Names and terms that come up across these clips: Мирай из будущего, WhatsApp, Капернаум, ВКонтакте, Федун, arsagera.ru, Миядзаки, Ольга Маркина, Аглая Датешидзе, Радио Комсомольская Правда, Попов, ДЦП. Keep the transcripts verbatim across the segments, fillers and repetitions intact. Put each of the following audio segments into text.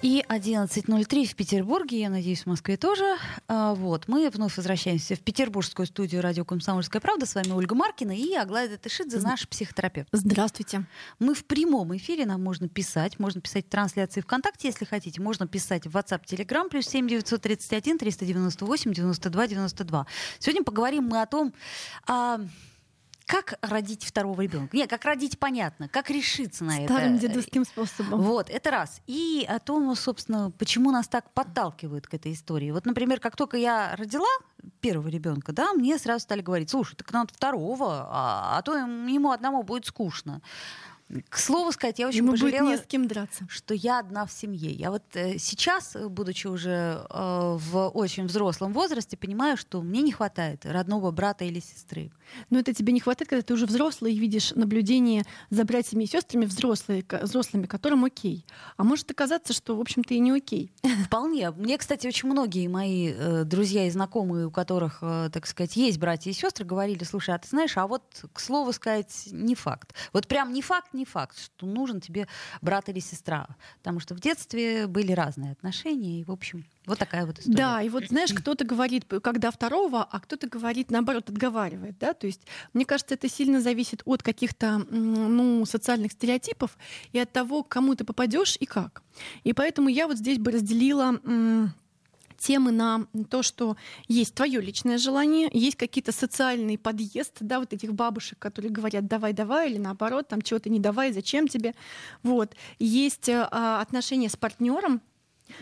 И одиннадцать ноль три в Петербурге, я надеюсь, в Москве тоже. А, вот, мы вновь возвращаемся в петербургскую студию «Радио Комсомольская правда». С вами Ольга Маркина и Аглая Датешидзе, наш психотерапевт. Здравствуйте. Мы в прямом эфире, нам можно писать. Можно писать в трансляции ВКонтакте, если хотите. Можно писать в WhatsApp, Telegram, плюс семь девятьсот тридцать один триста девяносто восемь девяносто два девяносто два. Сегодня поговорим мы о том... А... Как родить второго ребенка? Нет, как родить, понятно. Как решиться на это? Старым дедовским способом. Вот, это раз. И о том, собственно, почему нас так подталкивают к этой истории. Вот, например, как только я родила первого ребенка, да, мне сразу стали говорить: слушай, так надо второго, а, а то ему одному будет скучно. К слову сказать, я очень Ему пожалела, будет не с кем драться. Что я одна в семье. Я вот э, сейчас, будучи уже э, в очень взрослом возрасте, понимаю, что мне не хватает родного брата или сестры. Но это тебе не хватает, когда ты уже взрослый и видишь наблюдение за братьями и сестрами взрослые, взрослыми, которым окей. А может оказаться, что, в общем-то, и не окей. Вполне. Мне, кстати, очень многие мои э, друзья и знакомые, у которых, э, так сказать, есть братья и сестры, говорили: слушай, а ты знаешь, а вот, к слову сказать, не факт. Вот прям не факт, не факт, что нужен тебе брат или сестра. Потому что в детстве были разные отношения, и, в общем, вот такая вот история. Да, и вот, знаешь, кто-то говорит, когда второго, а кто-то говорит, наоборот, отговаривает, да, то есть, мне кажется, это сильно зависит от каких-то, ну, социальных стереотипов и от того, к кому ты попадешь и как. И поэтому я вот здесь бы разделила... М- темы на то, что есть твое личное желание, есть какие-то социальные подъезды, да, вот этих бабушек, которые говорят «давай-давай» или наоборот, там чего-то не давай, зачем тебе. Вот. Есть а, отношения с партнером,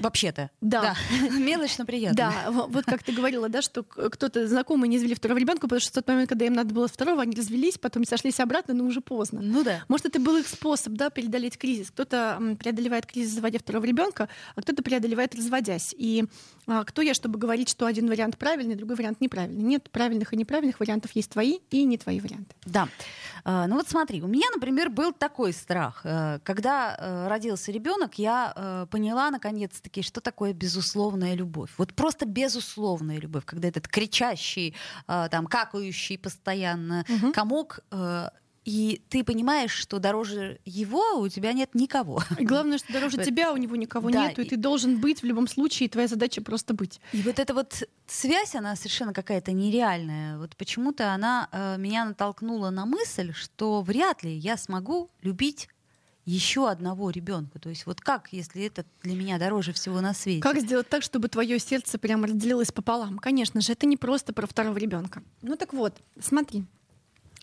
вообще-то. Да. да. Мелочно приятно. Да, вот как ты говорила, да, что кто-то знакомый не завели второго ребенка, потому что в тот момент, когда им надо было второго, они развелись, потом сошлись обратно, но уже поздно. Ну да. Может, это был их способ, да, преодолеть кризис. Кто-то преодолевает кризис, заводя второго ребенка, а кто-то преодолевает, разводясь. И а, кто я, чтобы говорить, что один вариант правильный, другой вариант неправильный. Нет правильных и неправильных вариантов, есть твои и не твои варианты. Да. А, ну вот смотри, у меня, например, был такой страх. Когда родился ребенок, я поняла, наконец, такие, что такое безусловная любовь. Вот просто безусловная любовь, когда этот кричащий, э, там, какающий постоянно угу. комок, э, и ты понимаешь, что дороже его у тебя нет никого. И главное, что дороже тебя у него никого да, нету, и, и ты должен быть в любом случае, и твоя задача просто быть. И вот эта вот связь, она совершенно какая-то нереальная. Вот почему-то она э, меня натолкнула на мысль, что вряд ли я смогу любить еще одного ребенка. То есть вот как, если это для меня дороже всего на свете? Как сделать так, чтобы твое сердце прямо разделилось пополам? Конечно же, это не просто про второго ребенка. Ну так вот, смотри.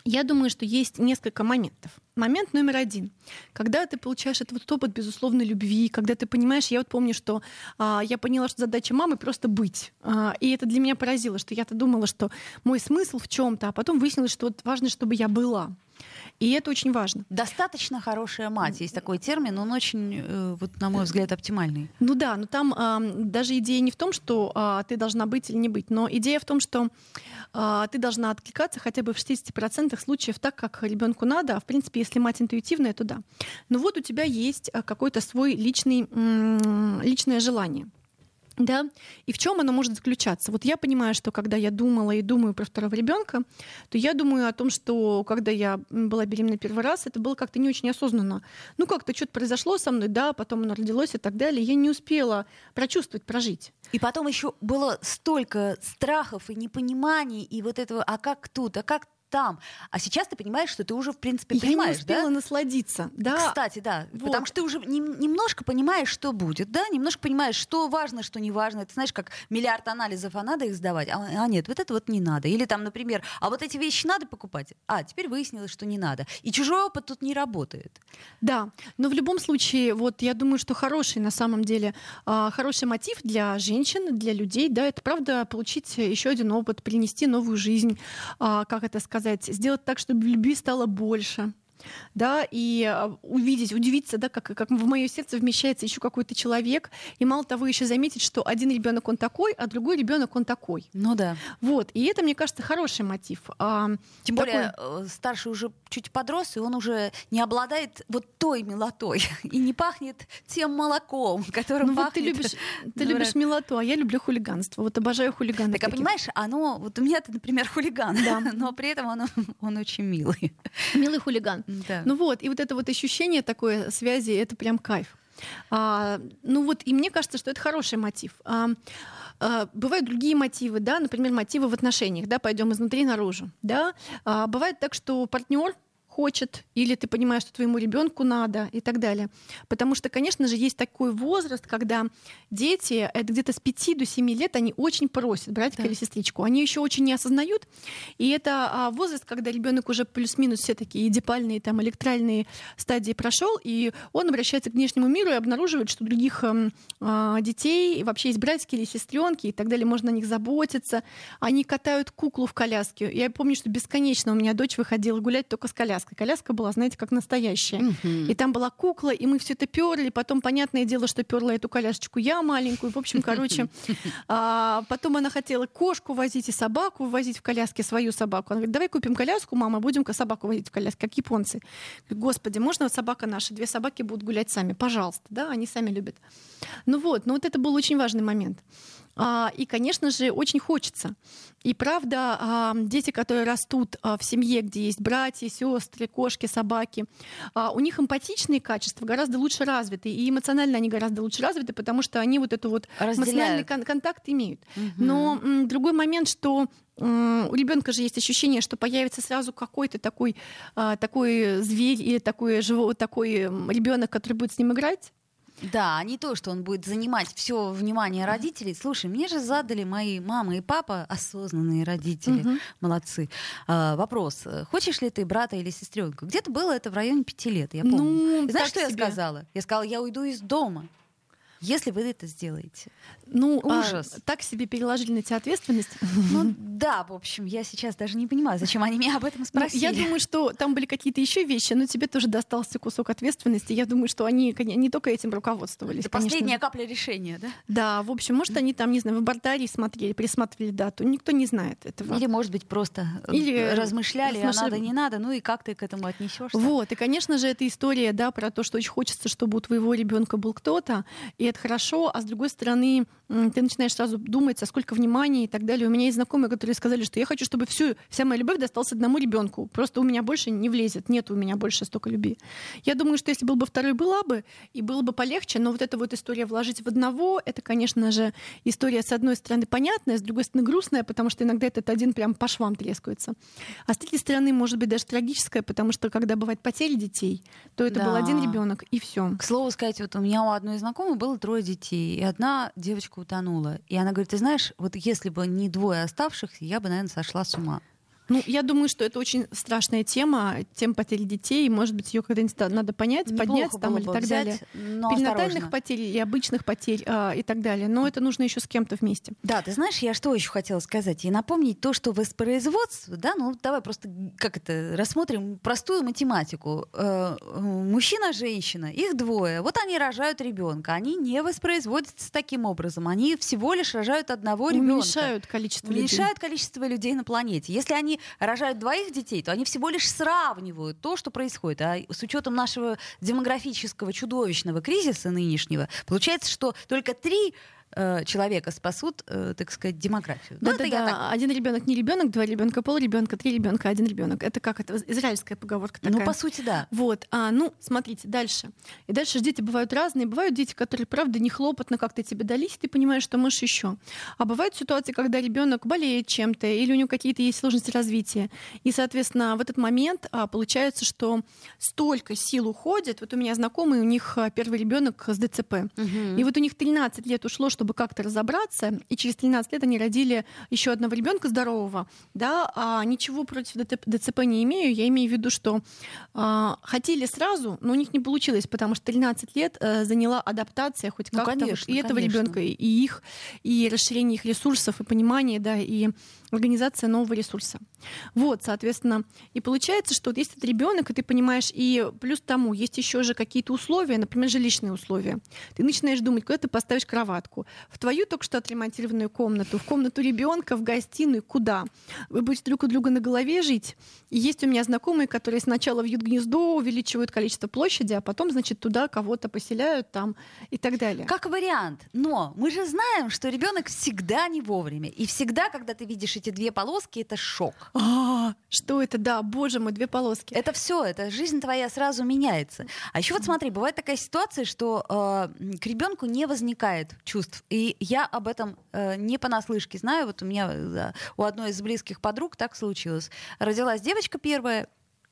Я думаю, что есть несколько моментов. Момент номер один. Когда ты получаешь этот вот опыт безусловной любви, когда ты понимаешь, я вот помню, что а, я поняла, что задача мамы просто быть. А, и это для меня поразило, что я-то думала, что мой смысл в чем-то, а потом выяснилось, что вот важно, чтобы я была. И это очень важно. Достаточно хорошая мать. Есть такой термин, он очень, вот, на мой взгляд, оптимальный. Ну да, но там а, даже идея не в том, что а, ты должна быть или не быть, но идея в том, что а, ты должна откликаться хотя бы в шестьдесят процентов случаев так, как ребенку надо. А в принципе, если мать интуитивная, то да. Но вот у тебя есть какое-то свой личный, м- личное желание. Да? И в чем оно может заключаться? Вот я понимаю, что когда я думала и думаю про второго ребенка, то я думаю о том, что когда я была беременна первый раз, это было как-то не очень осознанно. Ну как-то что-то произошло со мной, да, потом оно родилось и так далее. Я не успела прочувствовать, прожить. И потом еще было столько страхов и непониманий, и вот этого, а как тут, а как там. А сейчас ты понимаешь, что ты уже, в принципе, понимаешь, да? Я не успела да? насладиться. Да. Кстати, да. Вот. Потому что ты уже не, немножко понимаешь, что будет, да? Немножко понимаешь, что важно, что не важно. Ты знаешь, как миллиард анализов, а надо их сдавать? А, а нет, вот это вот не надо. Или там, например, а вот эти вещи надо покупать? А, теперь выяснилось, что не надо. И чужой опыт тут не работает. Да, но в любом случае, вот я думаю, что хороший, на самом деле, хороший мотив для женщин, для людей, да, это правда получить еще один опыт, принести новую жизнь, как это сказать, сделать так, чтобы любви стало больше. да, и увидеть, удивиться, да, как, как в мое сердце вмещается еще какой-то человек, и мало того еще заметить, что один ребенок он такой, а другой ребенок он такой. Ну да. Вот, и это, мне кажется, хороший мотив. А, Тем такой... более старший уже чуть подрос, и он уже не обладает вот той милотой и не пахнет тем молоком, которым ну, пахнет. Вот ты любишь, ты любишь милоту, а я люблю хулиганство. Вот обожаю хулиганов. Так, а понимаешь, оно, вот у меня-то, например, хулиган, да. но при этом он, он очень милый. Милый хулиган. Да. Ну вот, и вот это вот ощущение такой связи, это прям кайф. А, ну вот, и мне кажется, что это хороший мотив. А, а, бывают другие мотивы, да, например, мотивы в отношениях, да, пойдем изнутри наружу, да. А, бывает так, что партнер хочет, или ты понимаешь, что твоему ребенку надо, и так далее. Потому что, конечно же, есть такой возраст, когда дети, это где-то с пяти до семи лет, они очень просят братика да. или сестричку. Они еще очень не осознают. И это возраст, когда ребенок уже плюс-минус все такие эдипальные, там, электральные стадии прошел, и он обращается к внешнему миру и обнаруживает, что у других э, детей вообще есть братики или сестренки, и так далее, можно о них заботиться. Они катают куклу в коляске. Я помню, что бесконечно у меня дочь выходила гулять только с коляской. Коляска была, знаете, как настоящая. Uh-huh. И там была кукла, и мы все это перли. Потом, понятное дело, что перла эту колясочку я маленькую. В общем, короче, а, потом она хотела кошку возить и собаку возить в коляске, свою собаку. Она говорит, давай купим коляску, мама, будем собаку возить в коляске, как японцы. Господи, можно вот собака наша? Две собаки будут гулять сами, пожалуйста. Да, они сами любят. Ну вот, но вот это был очень важный момент. А, и, конечно же, очень хочется. И правда, а, дети, которые растут а, в семье, где есть братья, сестры, кошки, собаки, а, у них эмпатичные качества гораздо лучше развиты. И эмоционально они гораздо лучше развиты, потому что они вот этот вот эмоциональный кон- контакт имеют. Угу. Но м, другой момент, что м, у ребенка же есть ощущение, что появится сразу какой-то такой, а, такой зверь или такой, живо, такой ребенок, который будет с ним играть. Да, а не то, что он будет занимать все внимание родителей. Слушай, мне же задали мои мама и папа, осознанные родители, угу. молодцы. А, вопрос, хочешь ли ты брата или сестренку? Где-то было это в районе пяти лет, я помню. Ну, знаешь, что себе. я сказала? Я сказала, я уйду из дома, если вы это сделаете. Ну, ужас. А, так себе переложили на тебя ответственность. Ну да, в общем, я сейчас даже не понимаю, зачем они меня об этом спросили. Ну, я думаю, что там были какие-то еще вещи, но тебе тоже достался кусок ответственности. Я думаю, что они не только этим руководствовались. Это конечно. Последняя капля решения, да? Да, в общем, может, они там, не знаю, в абортарии смотрели, присматривали дату. Никто не знает этого. Или, может быть, просто Или размышляли, а надо, не надо, ну и как ты к этому отнесешься? Вот, и, конечно же, эта история, да, про то, что очень хочется, чтобы у твоего ребенка был кто-то, и это хорошо, а с другой стороны, ты начинаешь сразу думать, а сколько внимания и так далее. У меня есть знакомые, которые сказали, что я хочу, чтобы всю, вся моя любовь досталась одному ребенку. Просто у меня больше не влезет. Нет у меня больше столько любви. Я думаю, что если был бы второй, была бы, и было бы полегче. Но вот эта вот история вложить в одного, это, конечно же, история, с одной стороны, понятная, с другой стороны, грустная, потому что иногда этот один прям по швам трескается. А с третьей стороны, может быть, даже трагическая, потому что, когда бывает потеря детей, то это да. был один ребенок и все. К слову сказать, вот у меня у одной знакомой было трое детей, и одна девочка утонула. И она говорит, ты знаешь, вот если бы не двое оставшихся, я бы, наверное, сошла с ума. Ну, я думаю, что это очень страшная тема, тема потери детей, может быть, ее когда-нибудь надо понять, неплохо поднять там или так взять, далее. Перинатальных потерь и обычных потерь э, и так далее. Но это нужно еще с кем-то вместе. Да, ты знаешь, я что еще хотела сказать? И напомнить то, что воспроизводство, да, ну давай просто как это рассмотрим простую математику. Э, мужчина, женщина, их двое. Вот они рожают ребенка, они не воспроизводятся таким образом, они всего лишь рожают одного ребенка. Уменьшают количество людей. Уменьшают количество людей на планете. Если они рожают двоих детей, то они всего лишь сравнивают то, что происходит. А с учетом нашего демографического чудовищного кризиса нынешнего, получается, что только три э, человека спасут, э, так сказать, демографию. Да, да, да. Так... Один ребенок не ребенок, два ребенка пол ребенка, три ребенка один ребенок. Это как это израильская поговорка такая. Ну по сути да. Вот. А, ну смотрите дальше. И дальше дети бывают разные. Бывают дети, которые правда не хлопотно как-то тебе дались, и ты понимаешь, что можешь еще. А бывают ситуации, когда ребенок болеет чем-то или у него какие-то есть сложности развития. И соответственно в этот момент а, получается, что столько сил уходит. Вот у меня знакомые, у них первый ребенок с ДЦП, угу. и вот у них тринадцать лет ушло, что чтобы как-то разобраться. И через тринадцать лет они родили еще одного ребенка здорового. Да, а ничего против дэ цэ пэ не имею. Я имею в виду, что а, хотели сразу, но у них не получилось, потому что тринадцать лет а, заняла адаптация хоть ну, как-то конечно, вот, и этого конечно. ребенка, и их, и расширение их ресурсов, и понимание, да, и организация нового ресурса. Вот, соответственно, и получается, что вот есть этот ребенок, и ты понимаешь, и плюс к тому есть еще же какие-то условия, например, жилищные условия. Ты начинаешь думать, куда ты поставишь кроватку, в твою только что отремонтированную комнату, в комнату ребенка, в гостиную, куда? Вы будете друг у друга на голове жить. И есть у меня знакомые, которые сначала вьют гнездо, увеличивают количество площади, а потом, значит, туда кого-то поселяют там и так далее. Как вариант. Но мы же знаем, что ребенок всегда не вовремя. И всегда, когда ты видишь эти две полоски, это шок. А, что это? Да, боже мой, две полоски. Это все, это жизнь твоя сразу меняется. А еще вот смотри, бывает такая ситуация, что э, к ребенку не возникает чувств. И я об этом э, не понаслышке знаю. Вот у меня э, у одной из близких подруг так случилось. Родилась девочка первая.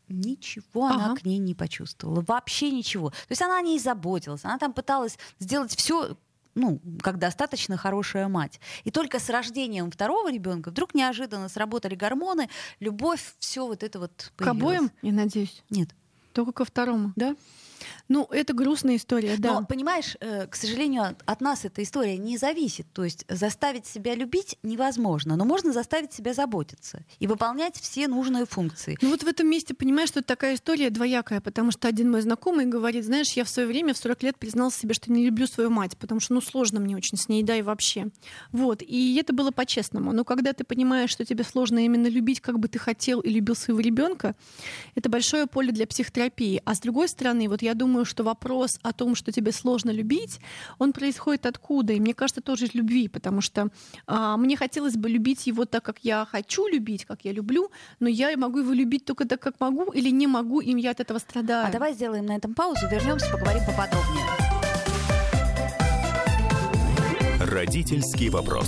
Ничего ага. она к ней не почувствовала. Вообще ничего. То есть она о ней заботилась. Она там пыталась сделать все, ну, как достаточно хорошая мать. И только с рождением второго ребенка вдруг неожиданно сработали гормоны, любовь, все вот это вот появилось. К обоим, я надеюсь? Нет. Только ко второму, да? Ну, это грустная история, да. Но, понимаешь, к сожалению, от нас эта история не зависит. То есть заставить себя любить невозможно, но можно заставить себя заботиться и выполнять все нужные функции. Ну вот в этом месте, понимаешь, что такая история двоякая, потому что один мой знакомый говорит, знаешь, я в свое время в сорок лет признался себе, что не люблю свою мать, потому что, ну, сложно мне очень с ней, да, и вообще. Вот, и это было по-честному. Но когда ты понимаешь, что тебе сложно именно любить, как бы ты хотел и любил своего ребенка, это большое поле для психотерапии. А с другой стороны, вот я Я думаю, что вопрос о том, что тебе сложно любить, он происходит откуда? И мне кажется, тоже из любви, потому что а, мне хотелось бы любить его так, как я хочу любить, как я люблю, но я могу его любить только так, как могу, или не могу, и я от этого страдаю. А давай сделаем на этом паузу, вернемся, поговорим поподробнее. Родительский вопрос.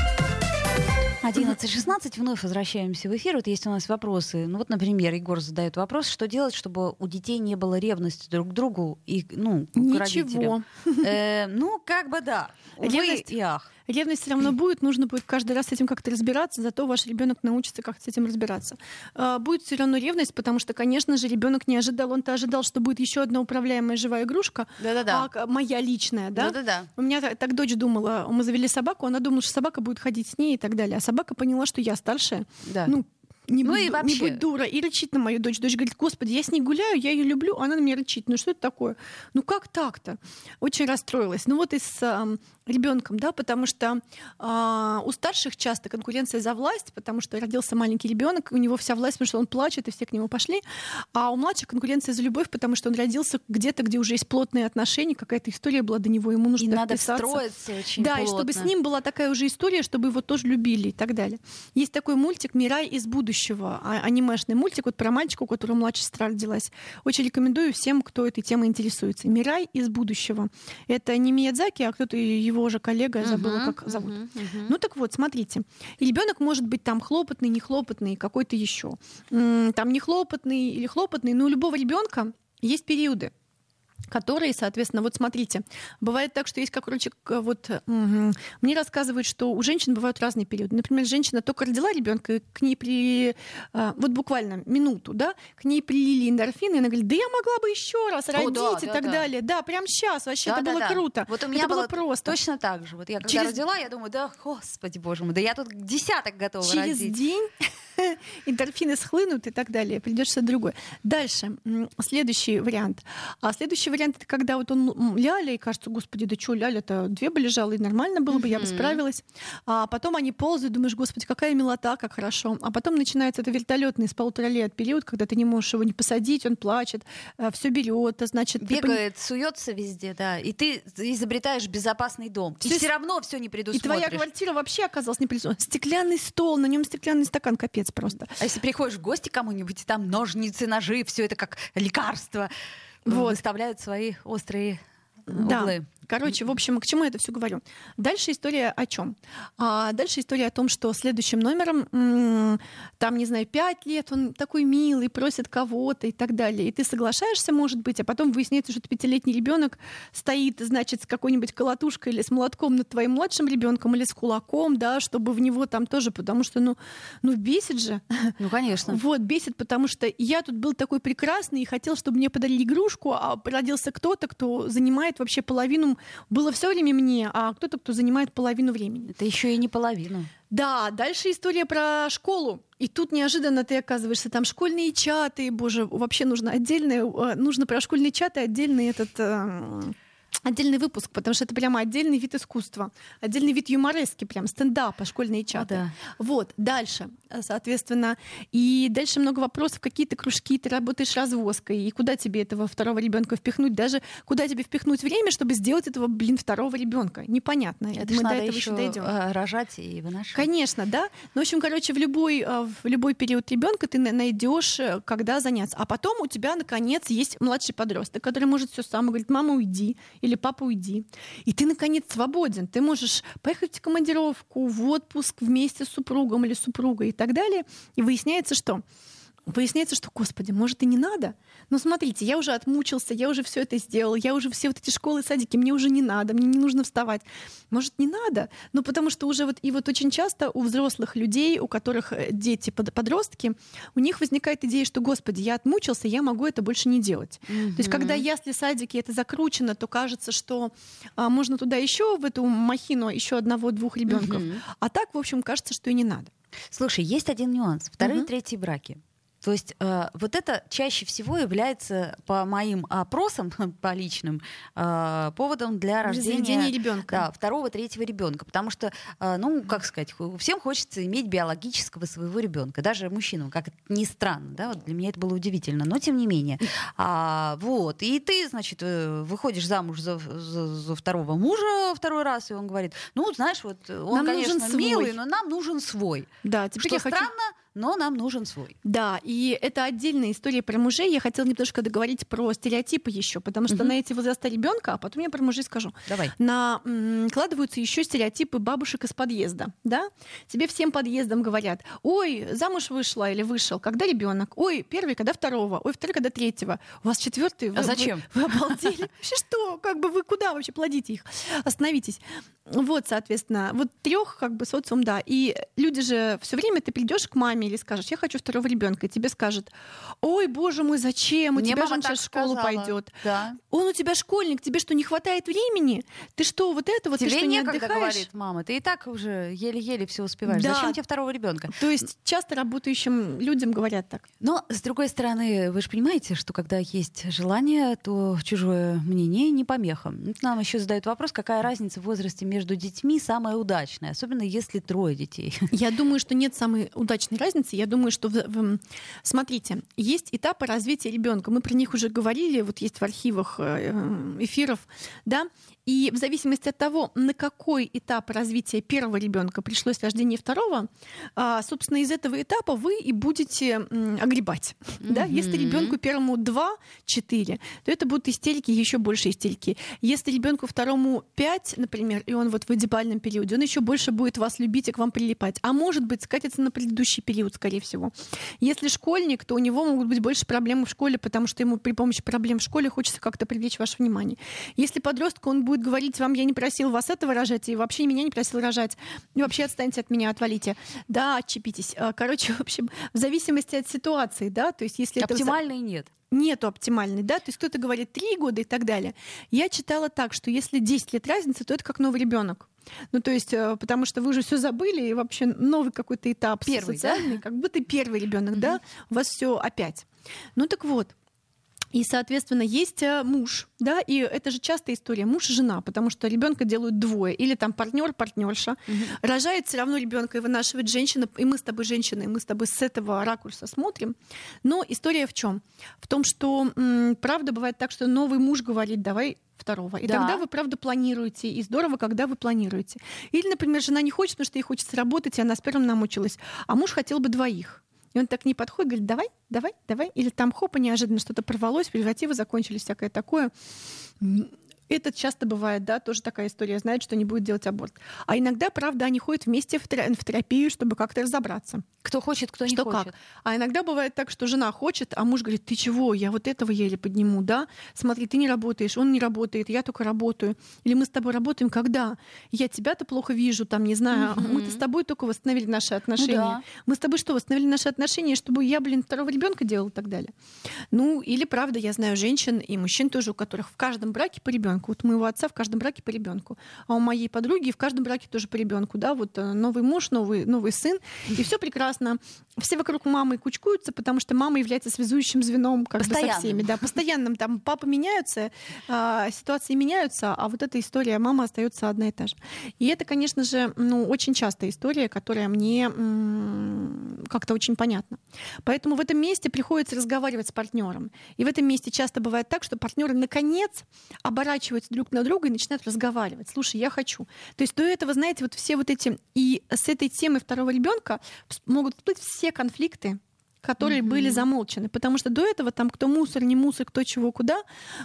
одиннадцать шестнадцать, вновь возвращаемся в эфир. Вот есть у нас вопросы. Ну вот, например, Егор задает вопрос, что делать, чтобы у детей не было ревности друг к другу и, ну, к родителям. Ничего. Э, ну, как бы да. Ревность и ах. Ревность все равно будет, нужно будет каждый раз с этим как-то разбираться, зато ваш ребенок научится как-то с этим разбираться. Будет все равно ревность, потому что, конечно же, ребенок не ожидал, он-то ожидал, что будет еще одна управляемая живая игрушка, да-да-да. а моя личная, да? Да-да-да. У меня так дочь думала, мы завели собаку, она думала, что собака будет ходить с ней и так далее, а собака поняла, что я старшая. Да. Ну, Не, ну будь, и вообще... не будь дура. И рычит на мою дочь. Дочь говорит, господи, я с ней гуляю, я ее люблю, она на меня рычит. Ну что это такое? Ну как так-то? Очень расстроилась. Ну вот и с э, ребенком, да, потому что э, у старших часто конкуренция за власть, потому что родился маленький ребенок, у него вся власть, потому что он плачет, и все к нему пошли. А у младших конкуренция за любовь, потому что он родился где-то, где уже есть плотные отношения, какая-то история была до него, ему нужно и надо встроиться очень да, плотно. Да, и чтобы с ним была такая уже история, чтобы его тоже любили и так далее. Есть такой мультик «Мирай из будущего», анимешный мультик вот про мальчика, у которого младшая сестра родилась. Очень рекомендую всем, кто этой темой интересуется. «Мирай из будущего». Это не Миядзаки, а кто-то его же коллега, я забыла, uh-huh, как зовут. Uh-huh, uh-huh. Ну так вот, смотрите. И ребенок может быть там хлопотный, нехлопотный, какой-то еще. Там нехлопотный или хлопотный, но у любого ребенка есть периоды, которые, соответственно, вот смотрите, бывает так, что есть, как, короче, вот угу. мне рассказывают, что у женщин бывают разные периоды. Например, женщина только родила ребенка, и к ней при вот буквально минуту, да, к ней прилили эндорфины, и она говорит, да я могла бы еще раз родить О, да, и да, так да. далее, да, прям сейчас вообще да, это да, было да. круто, вот у меня это было, было просто точно так же. Вот я когда Через... родила, я думаю, да, господи боже мой, да я тут десяток готова Через родить. Через день эндорфины схлынут и так далее, придёшь что-то другое. Дальше следующий вариант. А следующий вариант — это когда вот он ляля, и кажется, господи, да что, ляля-то две бы лежала, и нормально было бы, я бы справилась. А потом они ползают, думаешь, господи, какая милота, как хорошо. А потом начинается это вертолетный с полутора лет период, когда ты не можешь его не посадить, он плачет, все берет, значит, бегает, пон... суется везде, да. И ты изобретаешь безопасный дом. И, и все равно все не предусмотришь. И твоя квартира вообще оказалась не предусмотрена. Стеклянный стол, на нем стеклянный стакан, капец. есть просто. А если приходишь в гости кому-нибудь, и там ножницы, ножи, все это как лекарство, вот. Выставляют свои острые углы. Да. Короче, в общем, к чему я это все говорю? Дальше история о чем? А дальше история о том, что следующим номером, м- там, не знаю, пять лет, он такой милый, просит кого-то и так далее. И ты соглашаешься, может быть, а потом выясняется, что пятилетний ребенок стоит, значит, с какой-нибудь колотушкой или с молотком над твоим младшим ребенком или с кулаком, да, чтобы в него там тоже, потому что, ну, ну бесит же. Ну, конечно. Вот, бесит, потому что я тут был такой прекрасный и хотел, чтобы мне подарили игрушку, а родился кто-то, кто занимает вообще половину... Было все время мне, а кто-то, кто занимает половину времени. Это еще и не половина. Да, дальше история про школу. И тут неожиданно ты оказываешься, там школьные чаты, боже, вообще нужно отдельное, нужно про школьные чаты отдельный этот... Отдельный выпуск, потому что это прямо отдельный вид искусства, отдельный вид юморески, прям стендапа, школьные чаты. Да. Вот, дальше, соответственно, и дальше много вопросов, какие ты кружки, ты работаешь развозкой, и куда тебе этого второго ребенка впихнуть, даже куда тебе впихнуть время, чтобы сделать этого, блин, второго ребенка, непонятно. Это мы до этого еще дойдем. Рожать и вынашивать. Конечно, да. Ну, в общем, короче, в любой, в любой период ребенка ты найдешь, когда заняться. А потом у тебя, наконец, есть младший подросток, который может все сам, говорит, мама, уйди, или папа, уйди. И ты, наконец, свободен. Ты можешь поехать в командировку, в отпуск вместе с супругом или супругой и так далее. И выясняется, что... Выясняется, что, господи, может, и не надо? Но смотрите, я уже отмучился, я уже все это сделал, я уже все вот эти школы, садики, мне уже не надо, мне не нужно вставать. Может, не надо? Ну, потому что уже вот... И вот очень часто у взрослых людей, у которых дети, подростки, у них возникает идея, что, господи, я отмучился, я могу это больше не делать. Mm-hmm. То есть, когда если садики это закручено, то кажется, что а, можно туда еще в эту махину еще одного-двух ребенков. Mm-hmm. А так, в общем, кажется, что и не надо. Слушай, есть один нюанс. Вторые, mm-hmm. третьи браки. То есть э, вот это чаще всего является, по моим опросам, по личным, э, поводом для рождения ребенка. Да, второго, третьего ребенка. Потому что, э, ну, как сказать, всем хочется иметь биологического своего ребенка, даже мужчинам, как это ни странно, да, вот для меня это было удивительно, но тем не менее. А, вот, и ты, значит, выходишь замуж за, за, за второго мужа второй раз, и он говорит, ну, знаешь, вот он, нам, конечно, милый, но нам нужен свой. Да, теперь что я странно, хочу... но нам нужен свой. Да, и это отдельная история про мужей. Я хотела немножко договорить про стереотипы еще, потому что угу. на эти возраста ребенка, а потом я про мужей скажу. Давай. На, м- кладываются еще стереотипы бабушек из подъезда. Да? Тебе всем подъездом говорят, ой, замуж вышла или вышел, когда ребенок? Ой, первый, когда второго? Ой, второй, когда третьего? У вас четвертый? Вы, а зачем? Вы, вы обалдели? Вообще что? Как бы вы куда вообще плодите их? Остановитесь. Вот, соответственно, вот трех как бы социум, да. И люди же все время, ты придешь к маме или скажешь, я хочу второго ребенка, и тебе скажет, ой, боже мой, зачем? У мне тебя же он сейчас в школу пойдет. Да. Он у тебя школьник, тебе что, не хватает времени? Ты что, вот это вот, тебе ты что, не отдыхаешь? Тебе некогда, говорит мама, ты и так уже еле-еле все успеваешь. Да. Зачем тебе второго ребенка? То есть часто работающим людям говорят так. Но, с другой стороны, вы же понимаете, что когда есть желание, то чужое мнение не помеха. Нам еще задают вопрос, какая разница в возрасте между детьми самая удачная, особенно если трое детей. Я думаю, что нет самой удачной разницы. Я думаю, что, в, в, смотрите, есть этапы развития ребенка. Мы про них уже говорили, вот есть в архивах эфиров, да. И в зависимости от того, на какой этап развития первого ребенка пришлось рождение второго, собственно, из этого этапа вы и будете огребать. Mm-hmm. Да? Если ребенку первому два-четыре, то это будут истерики, еще больше истерики. Если ребенку второму пять, например, и он вот в эдипальном периоде, он еще больше будет вас любить и к вам прилипать. А может быть, скатится на предыдущий период, скорее всего. Если школьник, то у него могут быть больше проблем в школе, потому что ему при помощи проблем в школе хочется как-то привлечь ваше внимание. Если подросток, он будет будет говорить вам, я не просил вас этого рожать, и вообще меня не просил рожать, и вообще отстаньте от меня, отвалите. Да, отчепитесь. Короче, в общем, в зависимости от ситуации, да, то есть если оптимальной это... нет. Нету оптимальной, да, то есть кто-то говорит три года и так далее. Я читала так, что если десять лет разница, то это как новый ребенок. Ну, то есть, потому что вы уже все забыли, и вообще новый какой-то этап первый, социальный, да? Как будто первый ребенок, mm-hmm. да, у вас все опять. Ну, так вот, И, соответственно, есть муж, да, и это же частая история, муж и жена, потому что ребенка делают двое, или там партнер, партнерша, угу. рожает все равно ребенка и вынашивает женщина, и мы с тобой женщины, и мы с тобой с этого ракурса смотрим. Но история в чем? В том, что м- правда бывает так, что новый муж говорит, давай второго. И да. тогда вы, правда, планируете. И здорово, когда вы планируете. Или, например, жена не хочет, потому что ей хочется работать, и она с первым намучилась. А муж хотел бы двоих. И он так к ней подходит, говорит, давай, давай, давай. Или там хопа, неожиданно что-то порвалось, презервативы закончились, всякое такое. Это часто бывает, да, тоже такая история. Знает, что не будет делать аборт. А иногда, правда, они ходят вместе в терапию, чтобы как-то разобраться. Кто хочет, кто не что хочет. Как. А иногда бывает так, что жена хочет, а муж говорит, ты чего, я вот этого еле подниму, да? Смотри, ты не работаешь, он не работает, я только работаю. Или мы с тобой работаем, когда? Я тебя-то плохо вижу, там, не знаю. Mm-hmm. Мы-то с тобой только восстановили наши отношения. Ну, да. Мы с тобой что, восстановили наши отношения, чтобы я, блин, второго ребенка делала и так далее? Ну, или, правда, я знаю женщин и мужчин тоже, у которых в каждом браке по ребенку. Вот у моего отца в каждом браке по ребенку, а у моей подруги в каждом браке тоже по ребенку, да, вот новый муж, новый, новый сын, и все прекрасно. Все вокруг мамы кучкуются, потому что мама является связующим звеном как бы со всеми, да, постоянным. Там папы меняются, ситуации меняются, а вот эта история мама остается одна и та же. И это, конечно же, ну, очень частая история, которая мне м- как-то очень понятна. Поэтому в этом месте приходится разговаривать с партнером. И в этом месте часто бывает так, что партнеры наконец оборачиваются друг на друга и начинают разговаривать. Слушай, я хочу. То есть до этого, знаете, вот все вот эти... И с этой темой второго ребенка могут всплыть все конфликты, которые mm-hmm. были замолчаны. Потому что до этого там кто мусор, не мусор, кто чего, куда.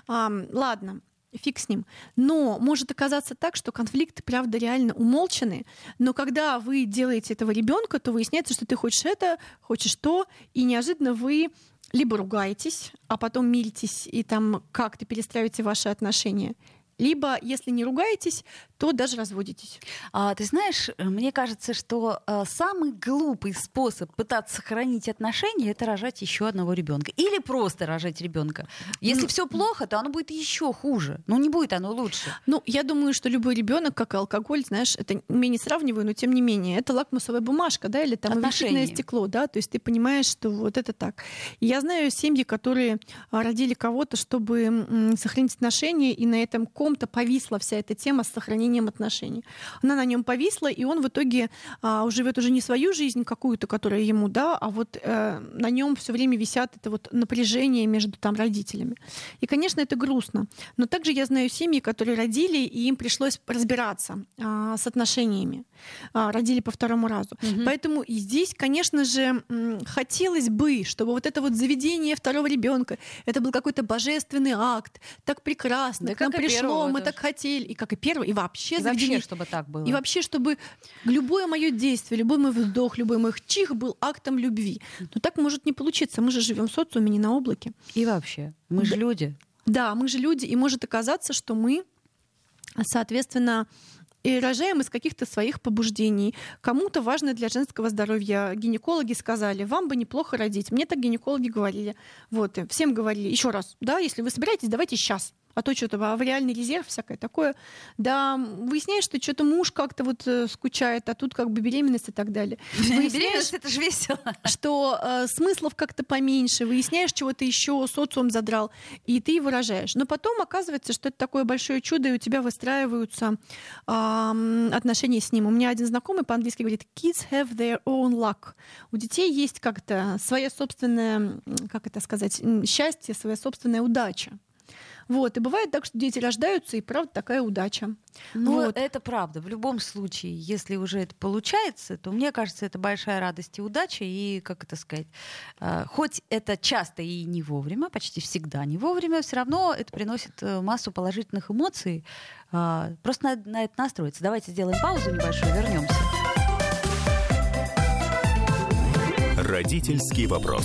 А, ладно, фиг с ним. Но может оказаться так, что конфликты, правда, реально умолчаны. Но когда вы делаете этого ребенка, то выясняется, что ты хочешь это, хочешь то, и неожиданно вы... либо ругаетесь, а потом миритесь и там как-то перестраиваете ваши отношения. Либо, если не ругаетесь, то даже разводитесь. А, ты знаешь, мне кажется, что а, самый глупый способ пытаться сохранить отношения — это рожать еще одного ребенка. Или просто рожать ребенка. Если ну, все плохо, то оно будет еще хуже. Ну, не будет оно лучше. Ну, я думаю, что любой ребенок, как и алкоголь, знаешь, это я не сравниваю, но тем не менее, это лакмусовая бумажка, да, или там увеличительное стекло, да. То есть ты понимаешь, что вот это так. Я знаю семьи, которые родили кого-то, чтобы м- сохранить отношения, и на этом комплексе ком-то повисла вся эта тема с сохранением отношений. Она на нем повисла, и он в итоге а, живет уже не свою жизнь какую-то, которая ему, да, а вот э, на нем все время висят это вот напряжение между там родителями. И, конечно, это грустно. Но также я знаю семьи, которые родили, и им пришлось разбираться а, с отношениями. А, родили по второму разу. Угу. Поэтому и здесь, конечно же, м- хотелось бы, чтобы вот это вот заведение второго ребенка, это был какой-то божественный акт, так прекрасно, да, к нам пришло. Мы так хотели, и как и первый, и вообще, и вообще, чтобы так было. И вообще, чтобы любое мое действие, любой мой вздох, любой мой чих был актом любви. Но так может не получиться. Мы же живем в социуме, не на облаке. И вообще, мы да. же люди. Да, мы же люди, и может оказаться, что мы, соответственно, и рожаем из каких-то своих побуждений. Кому-то важно для женского здоровья. Гинекологи сказали, вам бы неплохо родить. Мне так гинекологи говорили. Вот, всем говорили. Еще раз, да, если вы собираетесь, давайте сейчас. А то что-то, а в реальный резерв, всякое такое. Да, выясняешь, что что-то муж как-то вот скучает, а тут как бы беременность и так далее. Беременность — это же весело. Что э, смыслов как-то поменьше, выясняешь, чего-то еще социум задрал, и ты его рожаешь. Но потом оказывается, что это такое большое чудо, и у тебя выстраиваются э, отношения с ним. У меня один знакомый по-английски говорит «kids have their own luck». У детей есть как-то свое собственное, как это сказать, счастье, своя собственная удача. Вот. И бывает так, что дети рождаются, и правда такая удача. Ну, вот. Это правда. В любом случае, если уже это получается, то, мне кажется, это большая радость и удача. И, как это сказать, э, хоть это часто и не вовремя, почти всегда не вовремя, все равно это приносит массу положительных эмоций. Э, просто надо на это настроиться. Давайте сделаем паузу небольшую, вернемся. Родительский вопрос.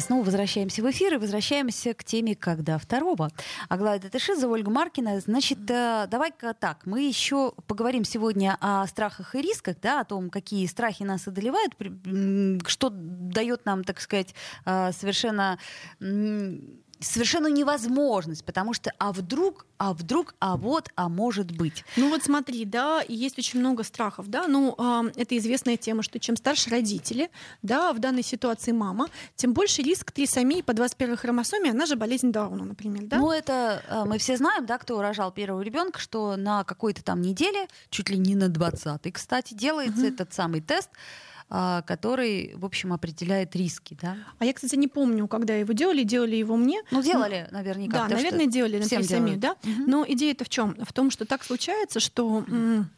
Снова возвращаемся в эфир и возвращаемся к теме «Когда второго». Аглая Датешидзе, Ольга Маркина. Значит, давай-ка так, мы еще поговорим сегодня о страхах и рисках, да, о том, какие страхи нас одолевают, что дает нам, так сказать, совершенно... Совершенно невозможность, потому что а вдруг, а вдруг, а вот, а может быть. Ну вот смотри, да, есть очень много страхов, да, ну э, это известная тема, что чем старше родители, да, в данной ситуации мама, тем больше риск трисомии по двадцать первой хромосоме, она же болезнь Дауна, например, да. Ну это э, мы все знаем, да, кто рожал первого ребенка, что на какой-то там неделе, чуть ли не на двадцатой, кстати, делается uh-huh. этот самый тест, который, в общем, определяет риски, да? А я, кстати, не помню, когда его делали, делали его мне. Ну, делали, ну, наверняка. Да, наверное, делали, всем делали. Да? Угу. Но идея-то в чем? В том, что так случается, что... М-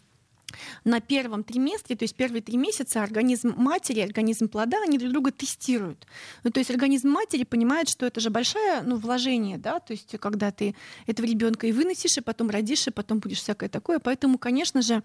На первом триместре, то есть первые три месяца, организм матери, организм плода, они друг друга тестируют. Ну, то есть организм матери понимает, что это же большое ну, вложение, да, то есть когда ты этого ребенка и выносишь, и потом родишь, и потом будешь всякое такое. Поэтому, конечно же,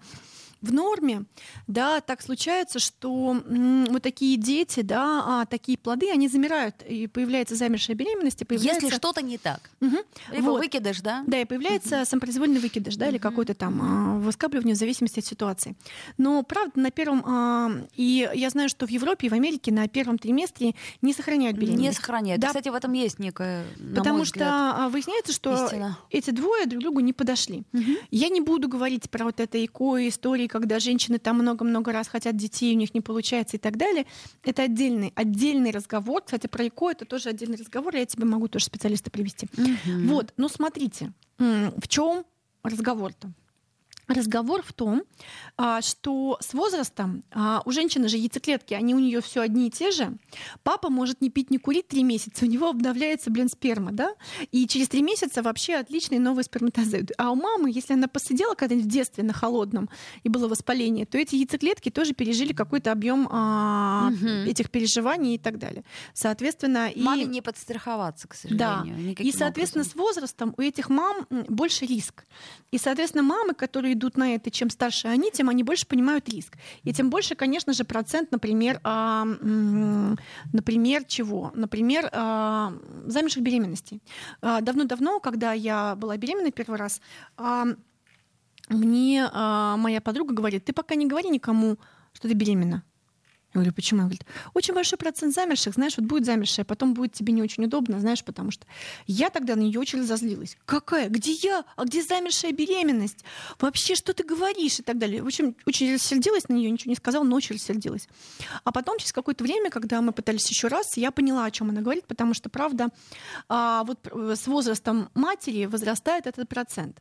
в норме, да, так случается, что м- вот такие дети, да, а такие плоды, они замирают, и появляется замершая беременность, и появляется... Если что-то не так. Угу. Либо вот. Выкидыш, да? Да, и появляется угу. самопроизвольный выкидыш, да, угу. или какое-то там а, выскабливание в зависимости от ситуации. Ситуации. Но, правда, на первом... А, и я знаю, что в Европе и в Америке на первом триместре не сохраняют беременность. Не сохраняют. Да. Кстати, в этом есть некое, на Потому мой взгляд, что выясняется, что истина. Эти двое друг другу не подошли. Угу. Я не буду говорить про вот это ЭКО и истории, когда женщины там много-много раз хотят детей, у них не получается и так далее. Это отдельный, отдельный разговор. Кстати, про ЭКО это тоже отдельный разговор. Я тебе могу тоже специалиста привести. Угу. Вот. Но смотрите, в чем разговор-то? Разговор в том, что с возрастом у женщины же яйцеклетки, они у нее все одни и те же. Папа может не пить, не курить три месяца, у него обновляется, блин, сперма, да? И через три месяца вообще отличные новые сперматозоиды. А у мамы, если она посидела когда-нибудь в детстве на холодном и было воспаление, то эти яйцеклетки тоже пережили какой-то объем а, угу. этих переживаний и так далее. Соответственно, и... Маме не подстраховаться, к сожалению. Да. И, соответственно, образом. С возрастом у этих мам больше риск. И, соответственно, мамы, которые идут на это, чем старше они, тем они больше понимают риск. И тем больше, конечно же, процент, например, а, например, чего? Например, а, замерших беременностей. А, давно-давно, когда я была беременна первый раз, а, мне а, моя подруга говорит, ты пока не говори никому, что ты беременна. Я говорю, почему? Она говорит, очень большой процент замерших, знаешь, вот будет замершая, потом будет тебе не очень удобно, знаешь, потому что... Я тогда на нее очень разозлилась. Какая? Где я? А где замершая беременность? Вообще, что ты говоришь? И так далее. В общем, очень рассердилась на нее, ничего не сказала, но очень рассердилась. А потом, через какое-то время, когда мы пытались еще раз, я поняла, о чем она говорит, потому что, правда, вот с возрастом матери возрастает этот процент.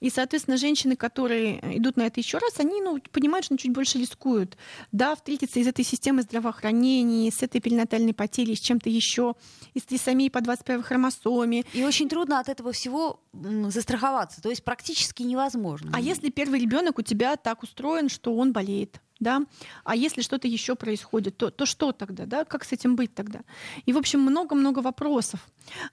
И, соответственно, женщины, которые идут на это еще раз, они ну, понимают, что чуть больше рискуют. Да, встретиться из этой системы здравоохранения, с этой перинатальной потерей, с чем-то еще, и с трисомией по двадцать первой хромосоме. И очень трудно от этого всего застраховаться, то есть практически невозможно. А если первый ребенок у тебя так устроен, что он болеет? Да? А если что-то еще происходит, то, то что тогда? Да? Как с этим быть тогда? И, в общем, много-много вопросов.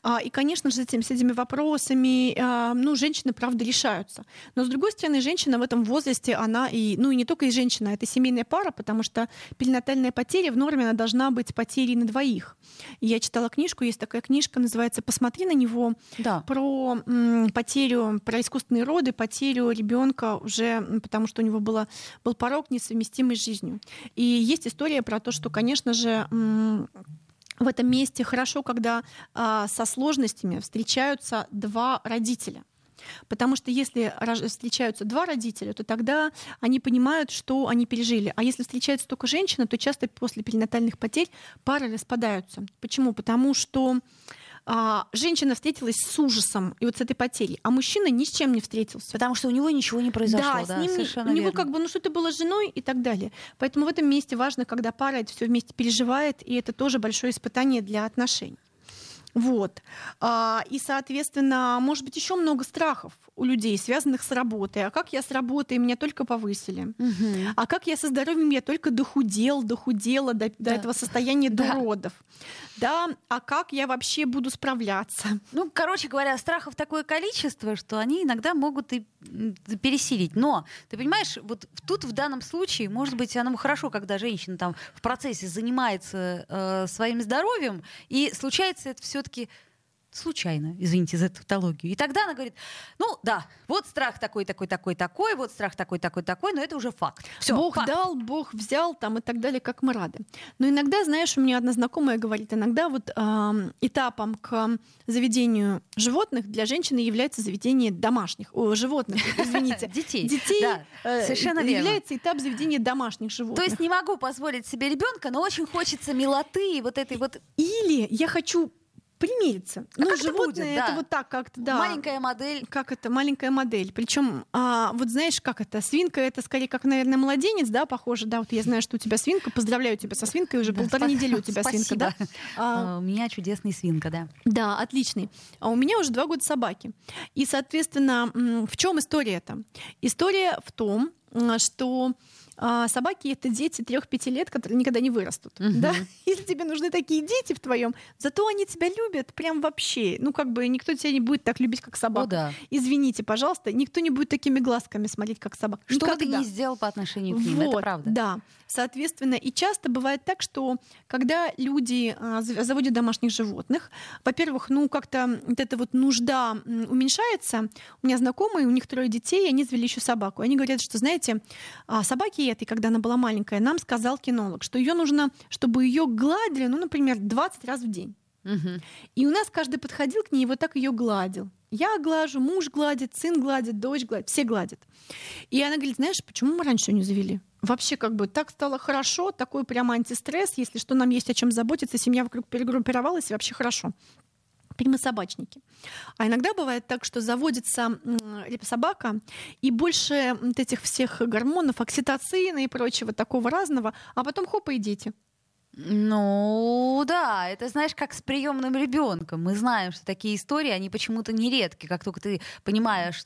А, и, конечно же, с, этим, с этими вопросами а, ну, женщины, правда, решаются. Но, с другой стороны, женщина в этом возрасте, она и, ну и не только и женщина, это семейная пара, потому что перинатальная потеря в норме она должна быть потерей на двоих. И я читала книжку, есть такая книжка, называется «Посмотри на него», да. про м, потерю, про искусственные роды, потерю ребенка уже, потому что у него было, был порог несовместимый с жизнью. И есть история про то, что, конечно же, в этом месте хорошо, когда со сложностями встречаются два родителя. Потому что если встречаются два родителя, то тогда они понимают, что они пережили. А если встречается только женщина, то часто после перинатальных потерь пары распадаются. Почему? Потому что А, женщина встретилась с ужасом и вот с этой потерей, а мужчина ни с чем не встретился. Потому что у него ничего не произошло. Да, да с ним, совершенно у него верно. Как бы, ну что-то было с женой и так далее. Поэтому в этом месте важно, когда пара это все вместе переживает, и это тоже большое испытание для отношений. Вот. А, и, соответственно, может быть, еще много страхов у людей, связанных с работой. А как я с работой? Меня только повысили. Угу. А как я со здоровьем? Я только дохудел, дохудела до, да. до этого состояния до родов. да, а как я вообще буду справляться? Ну, короче говоря, страхов такое количество, что они иногда могут и пересилить. Но, ты понимаешь, вот тут в данном случае, может быть, оно хорошо, когда женщина там в процессе занимается э, своим здоровьем, и случается это все-таки случайно, извините за эту тавтологию. И тогда она говорит, ну да, вот страх такой-такой-такой-такой, вот страх такой-такой-такой, но это уже факт. Всё, Бог факт. дал, Бог взял, там и так далее, как мы рады. Но иногда, знаешь, у меня одна знакомая говорит, иногда вот э, этапом к заведению животных для женщины является заведение домашних, о, животных, извините. Детей. Детей, совершенно верно. Является этап заведения домашних животных. То есть не могу позволить себе ребенка, но очень хочется милоты и вот этой вот... Или я хочу... примериться. А ну, животное это, да. это вот так как-то, да. Маленькая модель. Как это? Маленькая модель. Причем, а, вот знаешь, как это? Свинка это скорее как, наверное, младенец, да, похоже, да. Вот я знаю, что у тебя свинка, поздравляю тебя со свинкой, уже да, полторы спа- недели у тебя спасибо. Свинка, да. А, у меня чудесная свинка, да. Да, отличный. А у меня уже два года собаки. И, соответственно, в чем история-то? История в том, что собаки — это дети трёх-пяти лет, которые никогда не вырастут. Uh-huh. Да? Если тебе нужны такие дети в твоем, зато они тебя любят прям вообще. Ну, как бы никто тебя не будет так любить, как собака. Oh, да. Извините, пожалуйста, никто не будет такими глазками смотреть, как собака. Что никогда. Ты не сделал по отношению к ним, вот, это правда. Да, соответственно, и часто бывает так, что когда люди заводят домашних животных, во-первых, ну, как-то вот эта вот нужда уменьшается. У меня знакомые, у них трое детей, они завели еще собаку. Они говорят, что, знаете, собаки этой, когда она была маленькая, нам сказал кинолог, что ее нужно, чтобы ее гладили, ну, например, двадцать раз в день. Угу. И у нас каждый подходил к ней и вот так ее гладил. Я глажу, муж гладит, сын гладит, дочь гладит, все гладят. И она говорит, знаешь, почему мы раньше не завели? Вообще как бы так стало хорошо, такой прямо антистресс, если что, нам есть о чем заботиться, семья вокруг перегруппировалась, и вообще хорошо. Прямо собачники. А иногда бывает так, что заводится собака, и больше вот этих всех гормонов, окситоцина и прочего такого разного, а потом хопа и дети. Ну да, это знаешь, как с приемным ребенком. Мы знаем, что такие истории, они почему-то нередки. Как только ты понимаешь,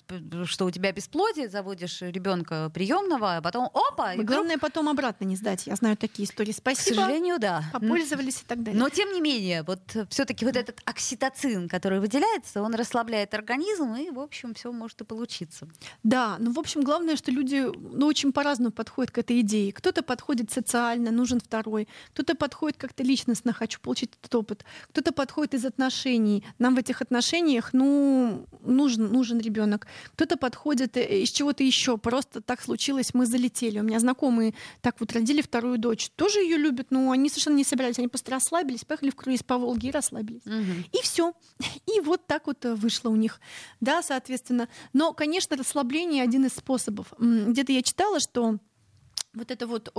что у тебя бесплодие, заводишь ребенка приемного, а потом опа. И главное, вдруг... потом обратно не сдать. Я знаю такие истории. Спасибо. К сожалению, да. Попользовались и так далее. Но тем не менее, вот все-таки вот этот окситоцин, который выделяется, он расслабляет организм, и в общем все может и получиться. Да, ну в общем главное, что люди ну, очень по-разному подходят к этой идее. Кто-то подходит социально, нужен второй, кто-то подходит как-то личностно, хочу получить этот опыт. Кто-то подходит из отношений. Нам в этих отношениях, ну, нужен, нужен ребенок. Кто-то подходит из чего-то еще. Просто так случилось, мы залетели. У меня знакомые так вот родили вторую дочь. Тоже ее любят, но они совершенно не собирались. Они просто расслабились, поехали в круиз по Волге и расслабились. Угу. И все. И вот так вот вышло у них. Да, соответственно. Но, конечно, расслабление один из способов. Где-то я читала, что вот это вот,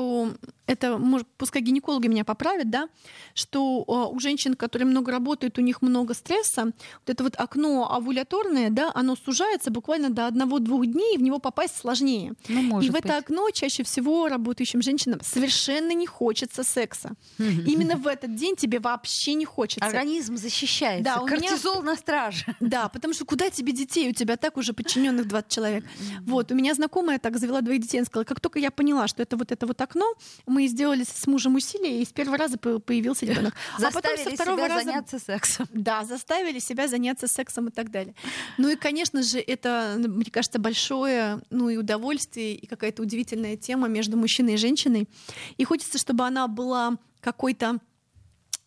это, может, пускай гинекологи меня поправят, да, что у женщин, которые много работают, у них много стресса, вот это вот окно овуляторное, да, оно сужается буквально до одного-двух дней, и в него попасть сложнее. Ну, может и в быть. Это окно чаще всего работающим женщинам совершенно не хочется секса. Именно в этот день тебе вообще не хочется. Организм защищается, да, кортизол меня... на страже. Да, потому что куда тебе детей? У тебя так уже подчиненных двадцать человек. Вот, у меня знакомая так завела двоих детей, она сказала, как только я поняла, что это вот это вот окно, мы сделали с мужем усилия, и с первого раза появился ребенок. А потом со второго раза... заняться сексом. Да, заставили себя заняться сексом и так далее. Ну и, конечно же, это, мне кажется, большое, ну и удовольствие, и какая-то удивительная тема между мужчиной и женщиной. И хочется, чтобы она была какой-то,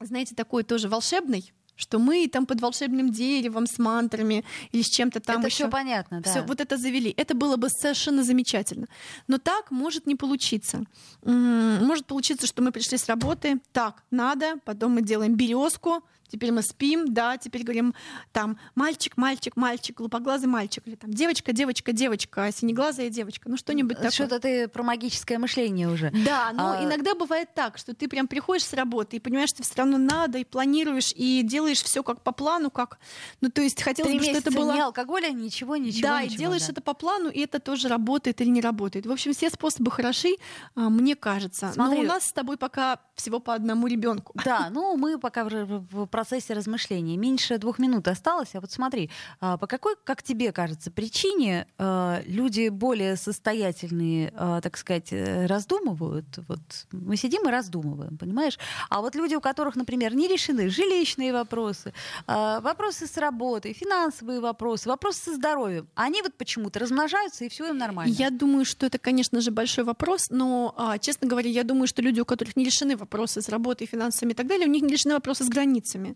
знаете, такой тоже волшебной, что мы там под волшебным деревом с мантрами или с чем-то там. Это еще всё понятно, да. Всё, вот это завели. Это было бы совершенно замечательно. Но так может не получиться. Может получиться, что мы пришли с работы, так, надо, потом мы делаем березку, теперь мы спим, да, теперь говорим там мальчик, мальчик, мальчик, голубоглазый мальчик, или там девочка, девочка, девочка, синеглазая девочка, ну что-нибудь такое. Что-то ты про магическое мышление уже. Да, но а... иногда бывает так, что ты прям приходишь с работы и понимаешь, что все равно надо, и планируешь, и делаешь все как по плану, как, ну то есть хотелось бы, что это было... ни алкоголя, ничего, ничего, да, ничего, и делаешь да. это по плану, и это тоже работает или не работает. В общем, все способы хороши, мне кажется. Смотри, но у нас с тобой пока всего по одному ребенку. Да, ну мы пока про процессе размышления. Меньше двух минут осталось, а вот смотри, по какой, как тебе кажется, причине люди более состоятельные, так сказать, раздумывают? Вот мы сидим и раздумываем, понимаешь? А вот люди, у которых, например, не решены жилищные вопросы, вопросы с работой, финансовые вопросы, вопросы со здоровьем, они вот почему-то размножаются, и все им нормально. Я думаю, что это, конечно же, большой вопрос, но, честно говоря, я думаю, что люди, у которых не решены вопросы с работой, финансами и так далее, у них не решены вопросы с границами.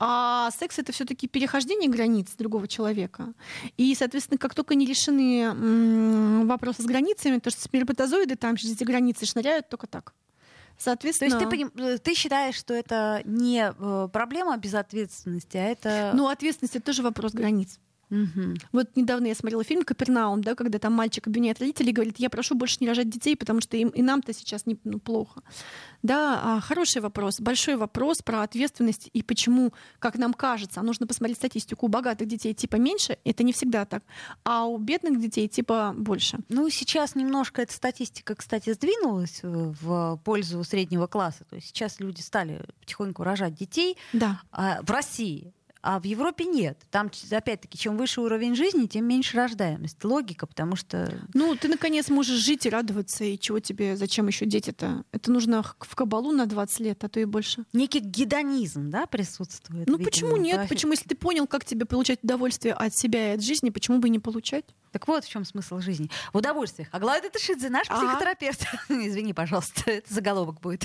А секс — это все-таки перехождение границ другого человека. И, соответственно, как только не решены м- вопросы с границами, то что сперматозоиды там через эти границы шныряют только так. Соответственно... То есть ты, ты считаешь, что это не проблема безответственности, а это... Ну, ответственность — это тоже вопрос границ. Угу. Вот недавно я смотрела фильм «Капернаум», да, когда там мальчик обвиняет родителей и говорит: я прошу больше не рожать детей, потому что им и нам-то сейчас не, ну, плохо. Да, а, хороший вопрос, большой вопрос про ответственность и почему, как нам кажется, нужно посмотреть статистику, у богатых детей типа меньше, это не всегда так, а у бедных детей типа больше. Ну, сейчас немножко эта статистика, кстати, сдвинулась в пользу среднего класса, то есть сейчас люди стали потихоньку рожать детей, да. а, в России. А в Европе нет. Там, опять-таки, чем выше уровень жизни, тем меньше рождаемость. Логика, потому что... Ну, ты, наконец, можешь жить и радоваться, и чего тебе, зачем еще дети-то? Это нужно в кабалу на двадцать лет, а то и больше. Некий гедонизм, да, присутствует? Ну, видимо, почему нет? Да? Почему, если ты понял, как тебе получать удовольствие от себя и от жизни, почему бы и не получать? Так вот в чем смысл жизни. В удовольствиях. Аглая Датешидзе, наш А-а-а. психотерапевт. Извини, пожалуйста, это заголовок будет.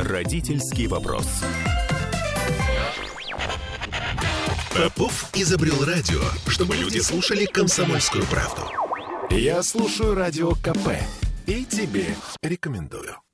Родительский вопрос. Попов изобрел радио, чтобы люди слушали «Комсомольскую правду». Я слушаю радио ка пэ и тебе рекомендую.